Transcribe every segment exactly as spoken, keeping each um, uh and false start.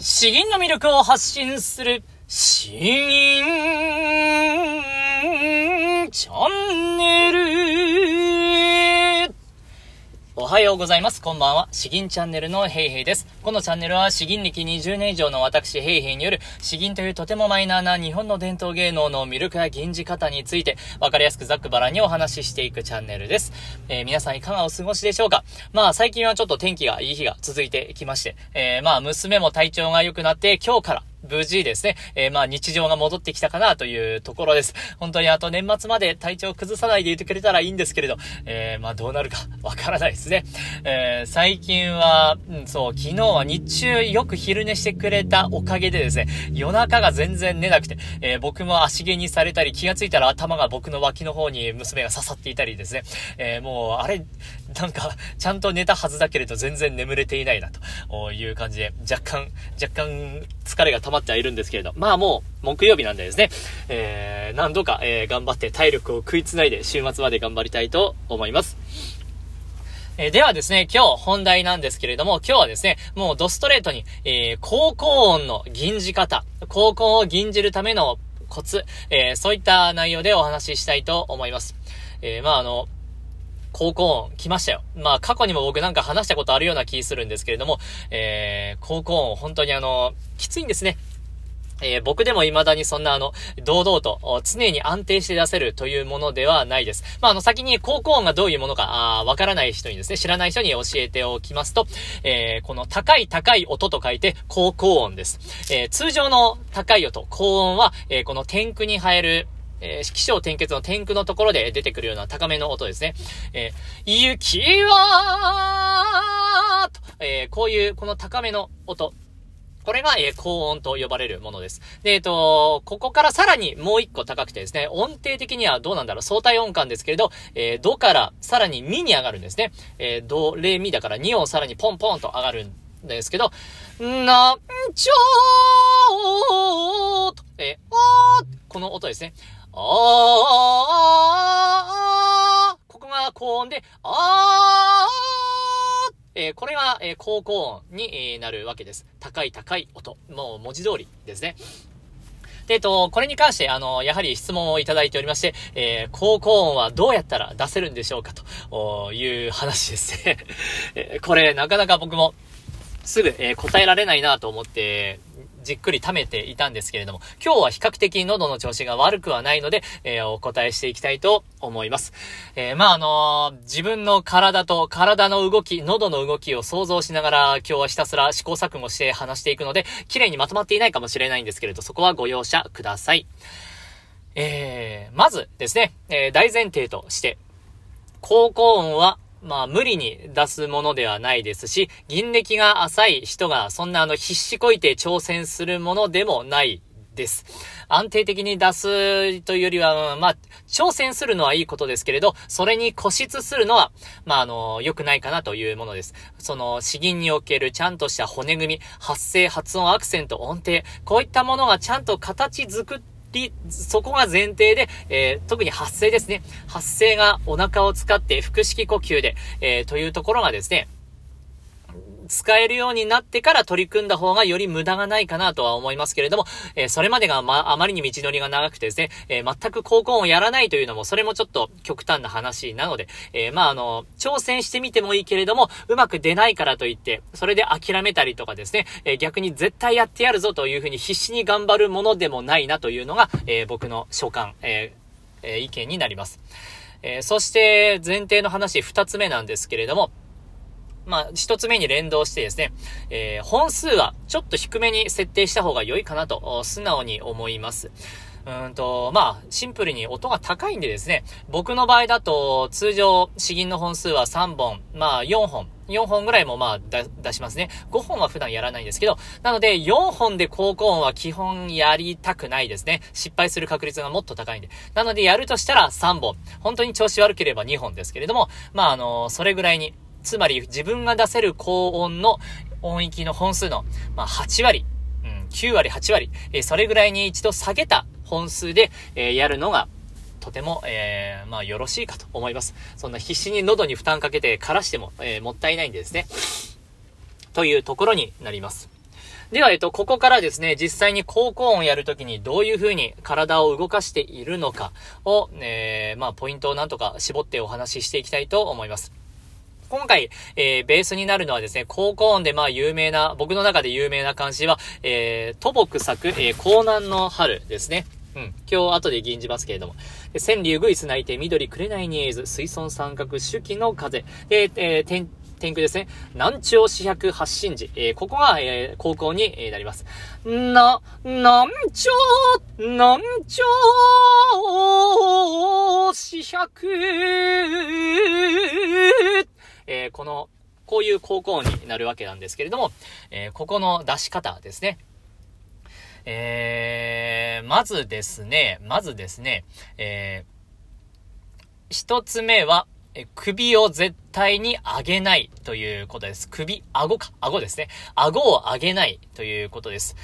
詩吟の魅力を発信する詩吟チャンネル。おはようございます。こんばんは。詩吟チャンネルのヘイヘイです。このチャンネルは詩吟歴にじゅうねん以上の私ヘイヘイによる詩吟というとてもマイナーな日本の伝統芸能の魅力や吟じ方についてわかりやすくざっくばらんにお話ししていくチャンネルです。えー、皆さんいかがお過ごしでしょうか。まあ最近はちょっと天気がいい日が続いてきまして、えー、まあ娘も体調が良くなって今日から無事ですね、えー、まあ日常が戻ってきたかなというところです。本当にあと年末まで体調崩さないでいてくれたらいいんですけれど、えー、まあどうなるかわからないですね。えー、最近は、うん、そう、昨日は日中よく昼寝してくれたおかげでですね、夜中が全然寝なくて、えー、僕も足毛にされたり、気がついたら頭が僕の脇の方に娘が刺さっていたりですね、えー、もうあれ、なんかちゃんと寝たはずだけれど全然眠れていないなという感じで、若干、若干疲れが溜まってはいるんですけれど、まあもう木曜日なんでですね、えー、何度か、えー、頑張って体力を食いつないで週末まで頑張りたいと思います。えー、ではですね、今日本題なんですけれども、今日はですね、もうドストレートに、えー、高校音の吟じ方、高校音を吟じるためのコツ、えー、そういった内容でお話ししたいと思います。えー、まああの高校音来ましたよ。まあ過去にも僕なんか話したことあるような気するんですけれども、えー、高校音本当にあのきついんですね。えー、僕でも未だにそんなあの堂々と常に安定して出せるというものではないです。まああの先に高校音がどういうものかわからない人にですね、知らない人に教えておきますと、えー、この高い高い音と書いて高校音です。えー、通常の高い音高音は、えー、この天空に入るえー、起承転結の天空のところで出てくるような高めの音ですね。えー、雪はーと、えー、こういうこの高めの音、これが、えー、高音と呼ばれるものです。で、えっと、ここからさらにもう一個高くてですね、音程的にはどうなんだろう、相対音感ですけれど、えー、ドからさらにミに上がるんですね。えー、ド、レ、ミだからにをさらにポンポンと上がるんですけど、なんちょーと、えー、おー、この音ですね。あー、ここが高音で、あー、えー、これが、えー、高高音に、えー、なるわけです。高い高い音。もう文字通りですね。で、えっと、これに関して、あの、やはり質問をいただいておりまして、えー、高高音はどうやったら出せるんでしょうかという話ですね。えー、これ、なかなか僕もすぐ、えー、答えられないなと思って、じっくり溜めていたんですけれども、今日は比較的喉の調子が悪くはないので、えー、お答えしていきたいと思います。えー、まああのー、自分の体と体の動き、喉の動きを想像しながら今日はひたすら試行錯誤して話していくので、綺麗にまとまっていないかもしれないんですけれど、そこはご容赦ください。えー、まずですね、えー、大前提として高校音はまあ無理に出すものではないですし、銀歴が浅い人がそんなあの必死こいて挑戦するものでもないです。安定的に出すというよりは、まあ挑戦するのはいいことですけれど、それに固執するのはまああの良くないかなというものです。その詩吟におけるちゃんとした骨組み、発声、発音、アクセント、音程、こういったものがちゃんと形作ってそこが前提で、えー、特に発声ですね。発声がお腹を使って腹式呼吸で、えー、というところがですね、使えるようになってから取り組んだ方がより無駄がないかなとは思いますけれども、えー、それまでがま、あまりに道のりが長くてですね、えー、全く高校音をやらないというのも、それもちょっと極端な話なので、えー、まあ、あの、挑戦してみてもいいけれども、うまく出ないからといって、それで諦めたりとかですね、えー、逆に絶対やってやるぞというふうに必死に頑張るものでもないなというのが、えー、僕の所感、えーえー、意見になります。えー、そして、前提の話二つ目なんですけれども、まあ、一つ目に連動してですね、えー、本数はちょっと低めに設定した方が良いかなと、素直に思います。うーんと、まあ、シンプルに音が高いんでですね、僕の場合だと、通常、詩吟の本数はさんぼん、まあよんほん、よんほんぐらいもまあ出しますね。ごほんは普段やらないんですけど、なのでよんほんで高校音は基本やりたくないですね。失敗する確率がもっと高いんで。なのでやるとしたらさんぼん。本当に調子悪ければにほんですけれども、まあ、あの、それぐらいに、つまり自分が出せる高音の音域の本数の、まあ、はち割、うん、きゅう割、はち割、えー、それぐらいに一度下げた本数で、えー、やるのがとても、えー、まあよろしいかと思います。そんな必死に喉に負担かけてからしても、えー、もったいないんでですね。というところになります。では、えっと、ここからですね、実際に高校音をやるときにどういうふうに体を動かしているのかを、えー、まあ、ポイントをなんとか絞ってお話ししていきたいと思います。今回、えー、ベースになるのはですね、高校音でまあ有名な、僕の中で有名な漢詩は、えー、杜牧作、えー、江南の春ですね。うん、今日後で吟じますけれども、千里うぐいす鳴いて緑くれないにえず水村三角朱旗の風で、えー、天天空ですね。南朝四百八神寺、えー、ここが、えー、高校に、えー、なります。な南朝南朝四百、えー、このこういう高校になるわけなんですけれども、えー、ここの出し方ですね。えー、まずですね、まずですね、えー、一つ目は、え首を絶対に上げないということです。首、顎か、顎ですね。顎を上げないということです。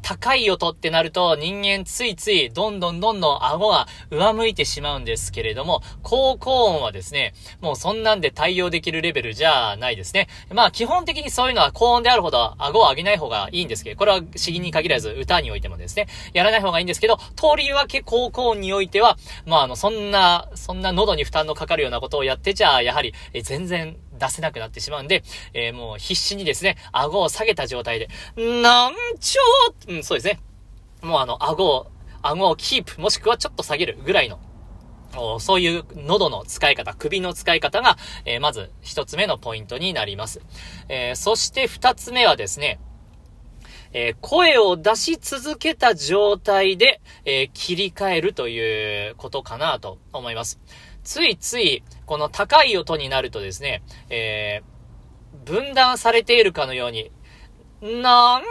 高い音ってなると人間ついついどんどんどんどん顎が上向いてしまうんですけれども、高校音はですね、もうそんなんで対応できるレベルじゃないですね。まあ基本的にそういうのは高音であるほど顎を上げない方がいいんですけど、これは詩吟に限らず歌においてもですね、やらない方がいいんですけど、とりわけ高校音においては、まああのそんな、そんな喉に負担のかかるようなことをやってちゃ、やはり全然出せなくなってしまうんで、えー、もう必死にですね、顎を下げた状態で、なんちょー、うん、そうですね。もうあの、顎を、顎をキープ、もしくはちょっと下げるぐらいの、そういう喉の使い方、首の使い方が、えー、まず一つ目のポイントになります。えー、そして二つ目はですね、えー、声を出し続けた状態で、えー、切り替えるということかなと思います。ついつい、この高い音になるとですね、えー、分断されているかのように、な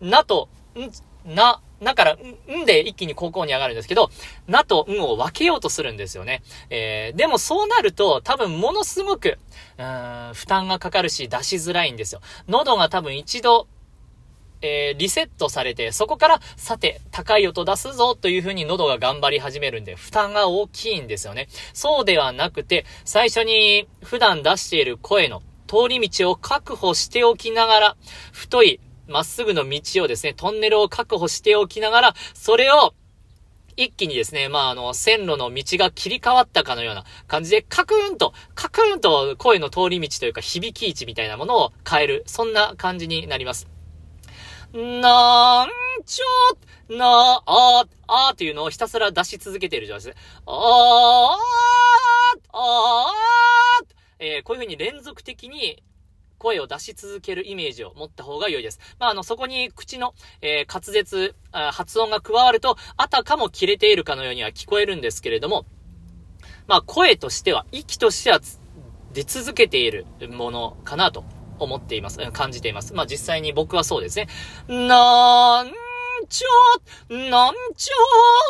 ーん、なと、ん、な、なから、ん、んで一気に高校に上がるんですけど、なとんを分けようとするんですよね。えー、でもそうなると、多分ものすごく、うーん、負担がかかるし、出しづらいんですよ。喉が多分一度、えー、リセットされて、そこから、さて、高い音出すぞという風に喉が頑張り始めるんで、負担が大きいんですよね。そうではなくて、最初に普段出している声の通り道を確保しておきながら、太い、まっすぐの道をですね、トンネルを確保しておきながら、それを、一気にですね、まあ、あの、線路の道が切り替わったかのような感じで、カクーンと、カクーンと声の通り道というか、響き位置みたいなものを変える、そんな感じになります。なんちょ、な、あ、あっていうのをひたすら出し続けている状態です。あー、あー、えー、こういう風に連続的に声を出し続けるイメージを持った方が良いです。まあ、あの、そこに口の、えー、滑舌、発音が加わると、あたかも切れているかのようには聞こえるんですけれども、まあ、声としては、息としては出続けているものかなと。思っています。感じています。まあ、実際に僕はそうですね。なんちょ、なんち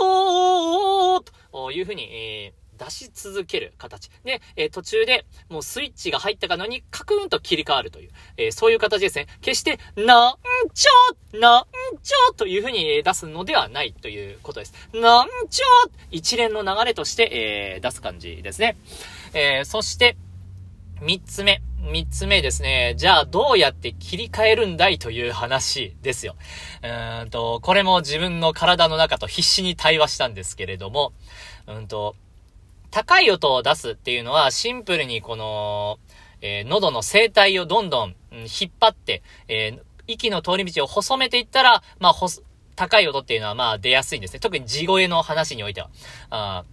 ょというふうに、えー、出し続ける形。で、えー、途中でもうスイッチが入ったかのようにカクーンと切り替わるという、えー、そういう形ですね。決して、なんちょ、なんちょというふうに出すのではないということです。なんちょ一連の流れとして、えー、出す感じですね。えー、そして、三つ目。三つ目ですね。じゃあどうやって切り替えるんだいという話ですよ。うーんと、これも自分の体の中と必死に対話したんですけれども、うんと、高い音を出すっていうのはシンプルにこの、えー、喉の声帯をどんどん引っ張って、えー、息の通り道を細めていったら、まあ、ほ、高い音っていうのはまあ出やすいんですね。特に地声の話においては。あ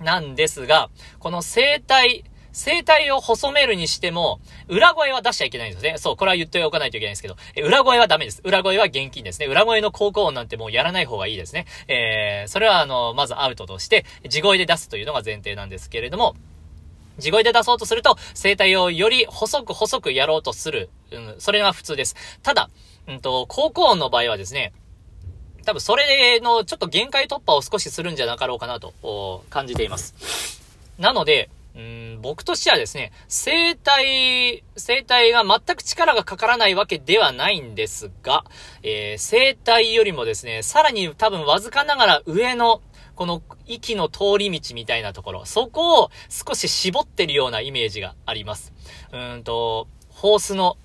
ー、なんですが、この声帯、声帯を細めるにしても、裏声は出しちゃいけないんですね。そう、これは言っておかないといけないんですけど、え裏声はダメです。裏声は厳禁ですね。裏声の高校音なんてもうやらない方がいいですね。えー、それはあの、まずアウトとして、地声で出すというのが前提なんですけれども、地声で出そうとすると、声帯をより細く細くやろうとする。うん、それが普通です。ただ、うんと、高校音の場合はですね、多分それのちょっと限界突破を少しするんじゃなかろうかなと、感じています。なので、うーん僕としてはですね、声帯、声帯が全く力がかからないわけではないんですが、えー、声帯よりもですね、さらに多分わずかながら上の、この息の通り道みたいなところ、そこを少し絞ってるようなイメージがあります。うーんと、ホースの、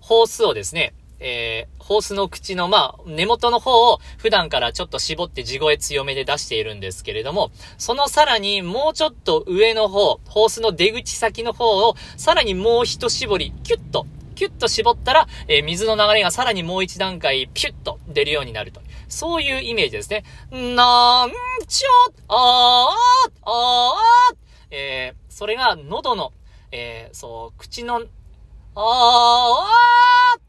ホースをですね、えー、ホースの口の、まあ、根元の方を普段からちょっと絞って地声強めで出しているんですけれども、そのさらにもうちょっと上の方、ホースの出口先の方をさらにもう一絞り、キュッと、キュッと絞ったら、えー、水の流れがさらにもう一段階ピュッと出るようになると。そういうイメージですね。なんちょ、あー、あー、えー、それが喉の、えー、そう、口の、あー、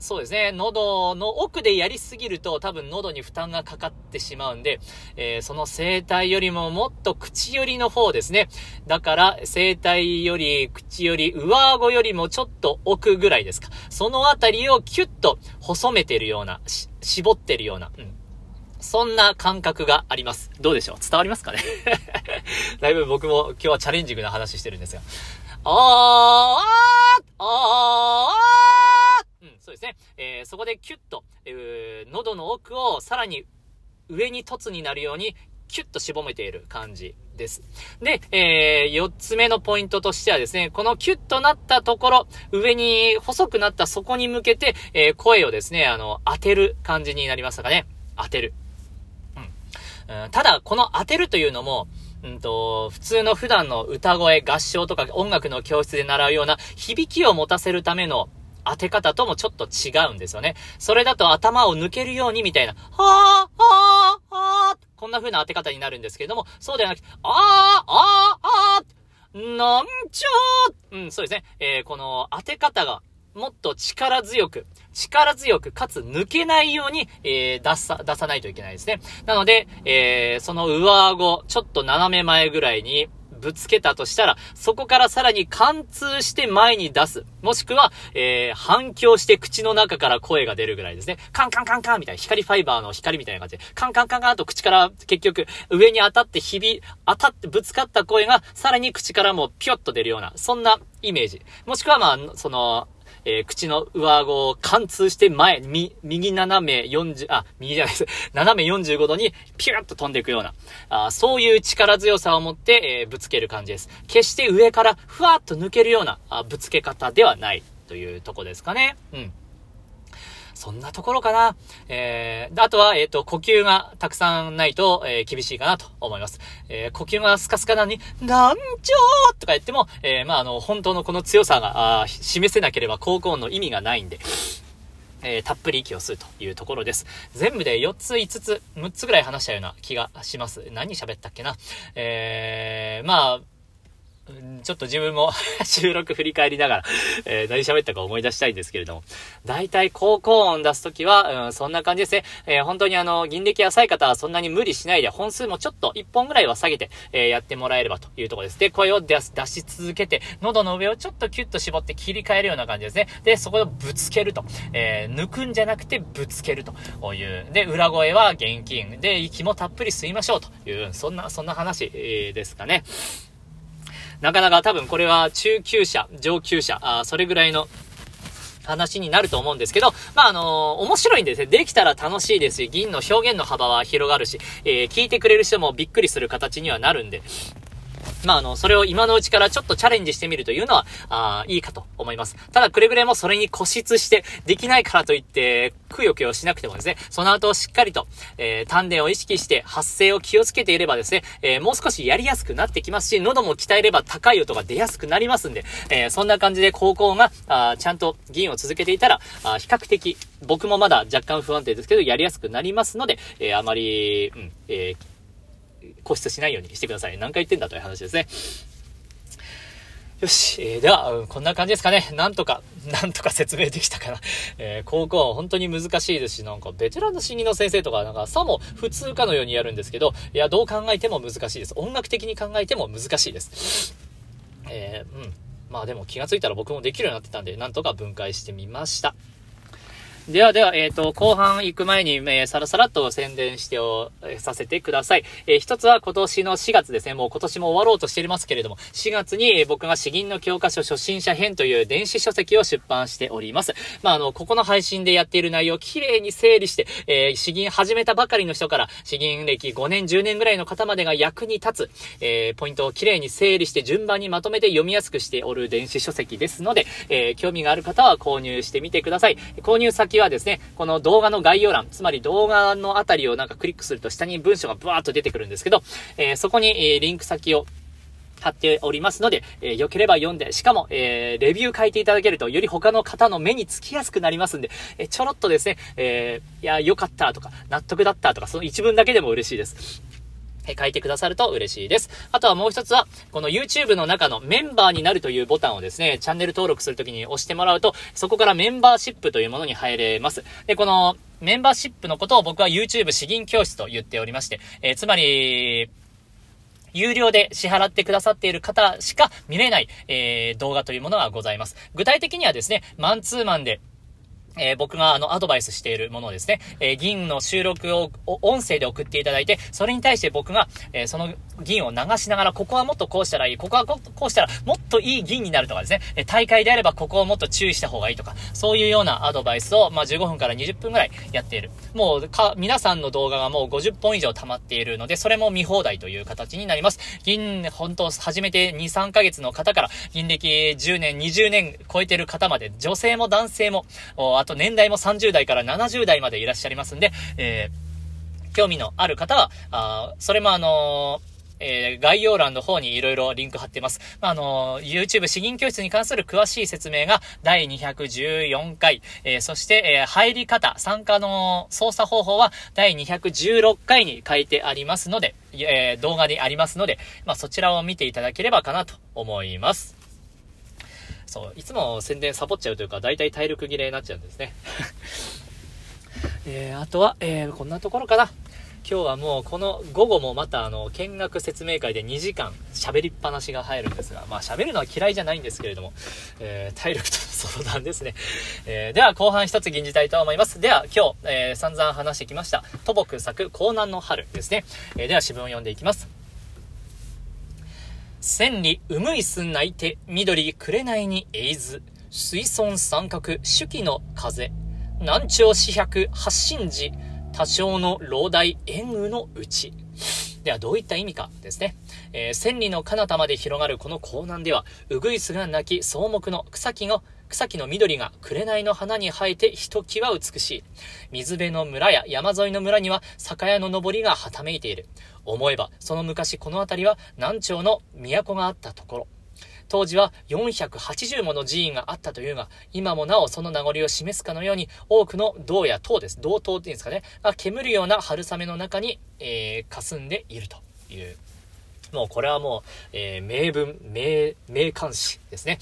そうですね。喉の奥でやりすぎると多分喉に負担がかかってしまうんで、えー、その声帯よりももっと口寄りの方ですね。だから声帯より口より上顎よりもちょっと奥ぐらいですか。そのあたりをキュッと細めてるような、し、絞ってるような、うん、そんな感覚があります。どうでしょう？伝わりますかね？だいぶ僕も今日はチャレンジングな話してるんですが。あーあーそうですね、えー、そこでキュッと、えー、喉の奥をさらに上に凸になるようにキュッと絞めている感じです。で、えー、よっつめのポイントとしてはですね、このキュッとなったところ、上に細くなったそこに向けて、えー、声をですね、あの、当てる感じになりましたかね。当てる。うん。うん、ただ、この当てるというのも、うんと、普通の普段の歌声、合唱とか音楽の教室で習うような響きを持たせるための当て方ともちょっと違うんですよね。それだと頭を抜けるようにみたいな、はぁ、はぁ、はぁ、こんな風な当て方になるんですけれども、そうではなくて、あぁ、あぁ、あぁ、なんちょー、うん、そうですね。えー、この当て方がもっと力強く、力強く、かつ抜けないように、えー、出さ、出さないといけないですね。なので、えー、その上顎、ちょっと斜め前ぐらいに、ぶつけたとしたら、そこからさらに貫通して前に出す。もしくは、えー、反響して口の中から声が出るぐらいですね。カンカンカンカンみたいな、光ファイバーの光みたいな感じで、カンカンカンカンと口から結局上に当たってひび、当たってぶつかった声がさらに口からもピョッと出るような、そんなイメージ。もしくはまあ、その、えー、口の上顎を貫通して前、み、右斜めよんじゅう、あ、右じゃないです。斜めよんじゅうごどにピューッと飛んでいくような、あ、そういう力強さを持って、えー、ぶつける感じです。決して上からふわっと抜けるような、あ、ぶつけ方ではないというとこですかね。うん。そんなところかな。えー、あとは、えっと、呼吸がたくさんないと、えー、厳しいかなと思います。えー、呼吸がスカスカなのに、なんちょーとか言っても、えー、まあ、あの、本当のこの強さが、示せなければ高校の意味がないんで、えー、たっぷり息を吸うというところです。全部でよっつ、いつつ、むっつぐらい話したような気がします。何喋ったっけな。えー、まあ、ちょっと自分も収録振り返りながら、えー、何喋ったか思い出したいんですけれども、だいたい高校音出すときは、うん、そんな感じですね。えー、本当にあの銀歴浅い方はそんなに無理しないで、本数もちょっといっぽんぐらいは下げて、えー、やってもらえればというところです。で、声を出す出し続けて、喉の上をちょっとキュッと絞って切り替えるような感じですね。で、そこをぶつけると、えー、抜くんじゃなくてぶつけるという。で、裏声は厳禁で、息もたっぷり吸いましょうという、そんなそんな話、えー、ですかね。なかなか多分これは中級者、上級者、あそれぐらいの話になると思うんですけど、まあ、あのー、面白いんですね。できたら楽しいですし、銀の表現の幅は広がるし、えー、聞いてくれる人もびっくりする形にはなるんで、まあ、あの、それを今のうちからちょっとチャレンジしてみるというのは、あいいかと思います。ただ、くれぐれもそれに固執して、できないからといって、くよくよしなくてもですね、その後をしっかりと、えー、丹田を意識して、発声を気をつけていればですね、えー、もう少しやりやすくなってきますし、喉も鍛えれば高い音が出やすくなりますんで、えー、そんな感じで高校が、あちゃんと銀を続けていたら、あ比較的、僕もまだ若干不安定ですけど、やりやすくなりますので、えー、あまり、うん、えー固執しないようにしてください。何回言ってんだという話ですね。よし、えー、では、うん、こんな感じですかね。なんとかなんとか説明できたかな。えー、高校は本当に難しいですし、なんかベテランの心理の先生とかなんかさも普通かのようにやるんですけど、いやどう考えても難しいです。音楽的に考えても難しいです。えー、うん、まあでも気がついたら僕もできるようになってたんで、なんとか分解してみました。ではでは、えっと、後半行く前に、えー、さらさらっと宣伝してお、えー、させてください。えー、一つは今年のしがつですね。もう今年も終わろうとしていますけれども、しがつに僕が詩吟の教科書初心者編という電子書籍を出版しております。まあ、あの、ここの配信でやっている内容をきれいに整理して、えー、詩吟始めたばかりの人から、詩吟歴ごねん、じゅうねんぐらいの方までが役に立つ、えー、ポイントをきれいに整理して順番にまとめて読みやすくしておる電子書籍ですので、えー、興味がある方は購入してみてください。購入先先はですね、この動画の概要欄、つまり動画のあたりをなんかクリックすると下に文章がブワーっと出てくるんですけど、えー、そこに、えー、リンク先を貼っておりますので、えー、良ければ読んで、しかも、えー、レビュー書いていただけるとより他の方の目につきやすくなりますんで、えー、ちょろっとですね、えー、いや、良かったとか、納得だったとか、その一文だけでも嬉しいです。書いてくださると嬉しいです。あとはもう一つは、この YouTube の中のメンバーになるというボタンをですね、チャンネル登録するときに押してもらうと、そこからメンバーシップというものに入れます。で、このメンバーシップのことを僕は YouTube 資金教室と言っておりまして、えー、つまり、有料で支払ってくださっている方しか見れない、えー、動画というものがございます。具体的にはですね、マンツーマンでえー、僕があのアドバイスしているものをですね、えー、銀の収録を音声で送っていただいて、それに対して僕が、えー、その銀を流しながら、ここはもっとこうしたらいい、ここはこうしたらもっといい銀になるとかですね、えー、大会であればここをもっと注意した方がいいとか、そういうようなアドバイスを、まあ、じゅうごふんからにじゅっぷんぐらいやっている。もうか、皆さんの動画がもうごじゅっぽん以上溜まっているので、それも見放題という形になります。銀、本当初めてに、さんかげつの方から、銀歴じゅうねん、にじゅうねん超えている方まで、女性も男性も、あと年代もさんじゅうだいからななじゅうだいまでいらっしゃいますんで、えー、興味のある方は、あそれもあのーえー、概要欄の方にいろいろリンク貼ってます。あのー、YouTube 資金教室に関する詳しい説明が第にひゃくじゅうよんかい、えー、そして、えー、入り方、参加の操作方法は第にひゃくじゅうろっかいに書いてありますので、えー、動画にありますので、まあ、そちらを見ていただければかなと思います。そう、いつも宣伝サボっちゃうというか、だいたい体力切れになっちゃうんですね、えー、あとは、えー、こんなところかな。今日はもうこの午後もまたあの見学説明会でにじかん喋りっぱなしが入るんですが、まあ喋るのは嫌いじゃないんですけれども、えー、体力と相談ですね、えー、では後半一つ吟じたいと思います。では今日、えー、散々話してきました土木作江南の春ですね、えー、では詩文を読んでいきます。千里うむいすんないて緑くれないにえいず水村三角手記の風南朝四百八神寺多少の老大縁雨のうち。ではどういった意味かですね、えー、千里の彼方まで広がるこの江南ではうぐいすが鳴き草木の草木の草木の緑が紅の花に生えてひときわ美しい。水辺の村や山沿いの村には酒屋の上りがはためいている。思えばその昔この辺りは南朝の都があったところ。当時はよんひゃくはちじゅうもの寺院があったというが、今もなおその名残を示すかのように多くの銅や塔です。銅塔っていうんですかね。が煙るような春雨の中に、えー、霞んでいるという。もうこれはもう、えー、名文、名、名漢詩ですね。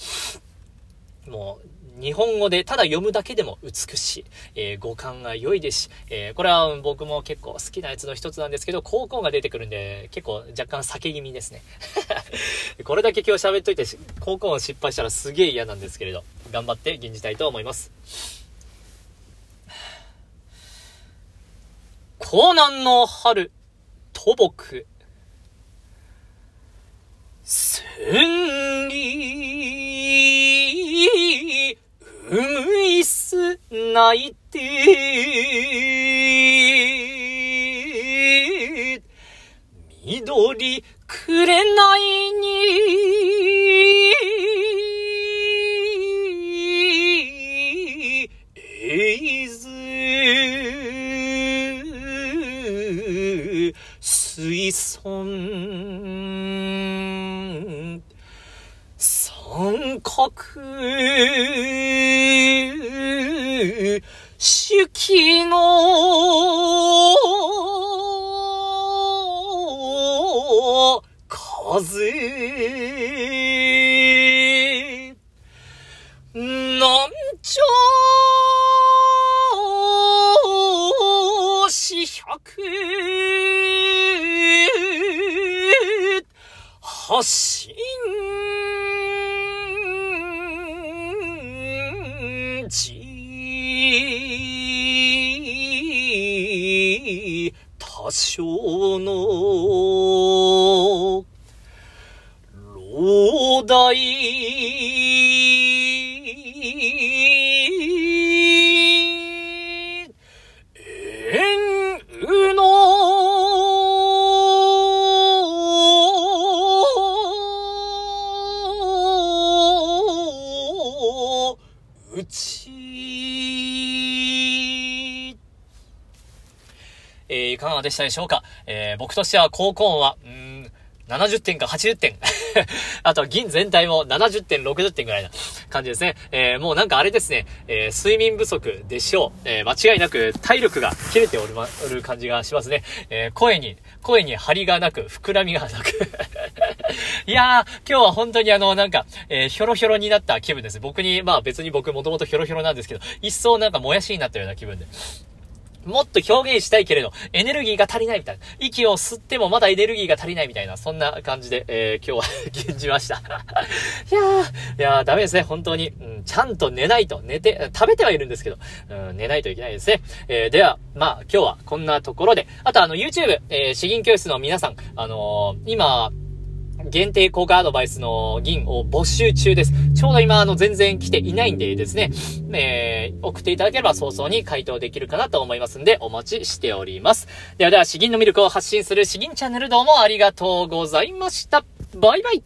もう日本語でただ読むだけでも美しい、えー、語感が良いですし、えー、これは僕も結構好きなやつの一つなんですけど、高校が出てくるんで結構若干避け気味ですねこれだけ今日喋っといて高校を失敗したらすげえ嫌なんですけれど、頑張って吟じたいと思います。江南の春土木千里うむいすないて緑くれないにえいず水村三角手記の風南朝四百八神多少の老大縁雨のうち。えー、いかがでしたでしょうか。えー、僕としては高校音は、うーん、ななじゅってんかはちじゅってん。あとは銀全体もななじゅってん、ろくじゅってんぐらいな感じですね。えー、もうなんかあれですね、えー、睡眠不足でしょう。えー、間違いなく体力が切れておる、ま、おる感じがしますね。えー、声に、声に張りがなく、膨らみがなく。いやー、今日は本当にあの、なんか、えー、ひょろひょろになった気分です。僕に、まあ別に僕もともとひょろひょろなんですけど、一層なんかもやしになったような気分で。もっと表現したいけれど、エネルギーが足りないみたいな。息を吸ってもまだエネルギーが足りないみたいな、そんな感じで、えー、今日は、吟じました。いやー、いやー、ダメですね、本当に、うん。ちゃんと寝ないと、寝て、食べてはいるんですけど、うん、寝ないといけないですね。えー、では、まあ、今日はこんなところで、あとあの、YouTube、えー、詩吟教室の皆さん、あのー、今、限定効果アドバイスの銀を募集中です。ちょうど今、あの、全然来ていないんでですね、えー、送っていただければ早々に回答できるかなと思いますんで、お待ちしております。ではでは、詩吟の魅力を発信する詩吟チャンネル、どうもありがとうございました。バイバイ。